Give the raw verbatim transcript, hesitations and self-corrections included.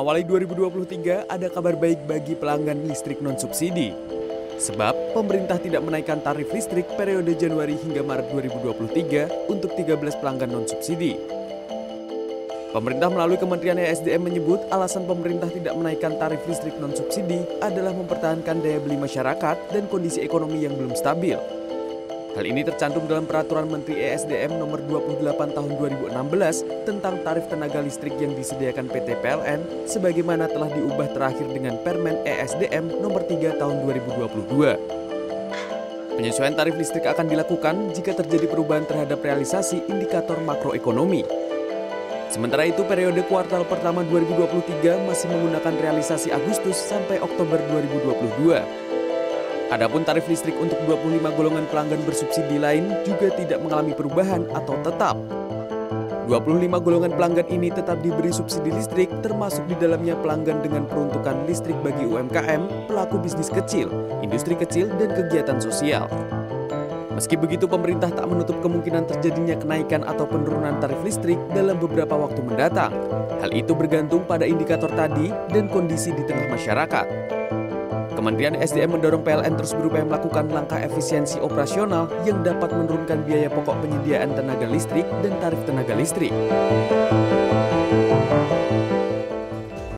Mengawali dua ribu dua puluh tiga, ada kabar baik bagi pelanggan listrik non-subsidi. Sebab, pemerintah tidak menaikkan tarif listrik periode Januari hingga Maret dua ribu dua puluh tiga untuk tiga belas pelanggan non-subsidi. Pemerintah melalui Kementerian E S D M menyebut alasan pemerintah tidak menaikkan tarif listrik non-subsidi adalah mempertahankan daya beli masyarakat dan kondisi ekonomi yang belum stabil. Hal ini tercantum dalam Peraturan Menteri E S D M Nomor dua puluh delapan Tahun dua ribu enam belas tentang tarif tenaga listrik yang disediakan P T P L N sebagaimana telah diubah terakhir dengan Permen E S D M Nomor tiga Tahun dua ribu dua puluh dua. Penyesuaian tarif listrik akan dilakukan jika terjadi perubahan terhadap realisasi indikator makroekonomi. Sementara itu, periode kuartal pertama dua ribu dua puluh tiga masih menggunakan realisasi Agustus sampai Oktober dua ribu dua puluh dua. Adapun tarif listrik untuk dua puluh lima golongan pelanggan bersubsidi lain juga tidak mengalami perubahan atau tetap. dua puluh lima golongan pelanggan ini tetap diberi subsidi listrik, termasuk di dalamnya pelanggan dengan peruntukan listrik bagi U M K M, pelaku bisnis kecil, industri kecil, dan kegiatan sosial. Meski begitu, pemerintah tak menutup kemungkinan terjadinya kenaikan atau penurunan tarif listrik dalam beberapa waktu mendatang. Hal itu bergantung pada indikator tadi dan kondisi di tengah masyarakat. Kementerian E S D M mendorong P L N terus berupaya melakukan langkah efisiensi operasional yang dapat menurunkan biaya pokok penyediaan tenaga listrik dan tarif tenaga listrik.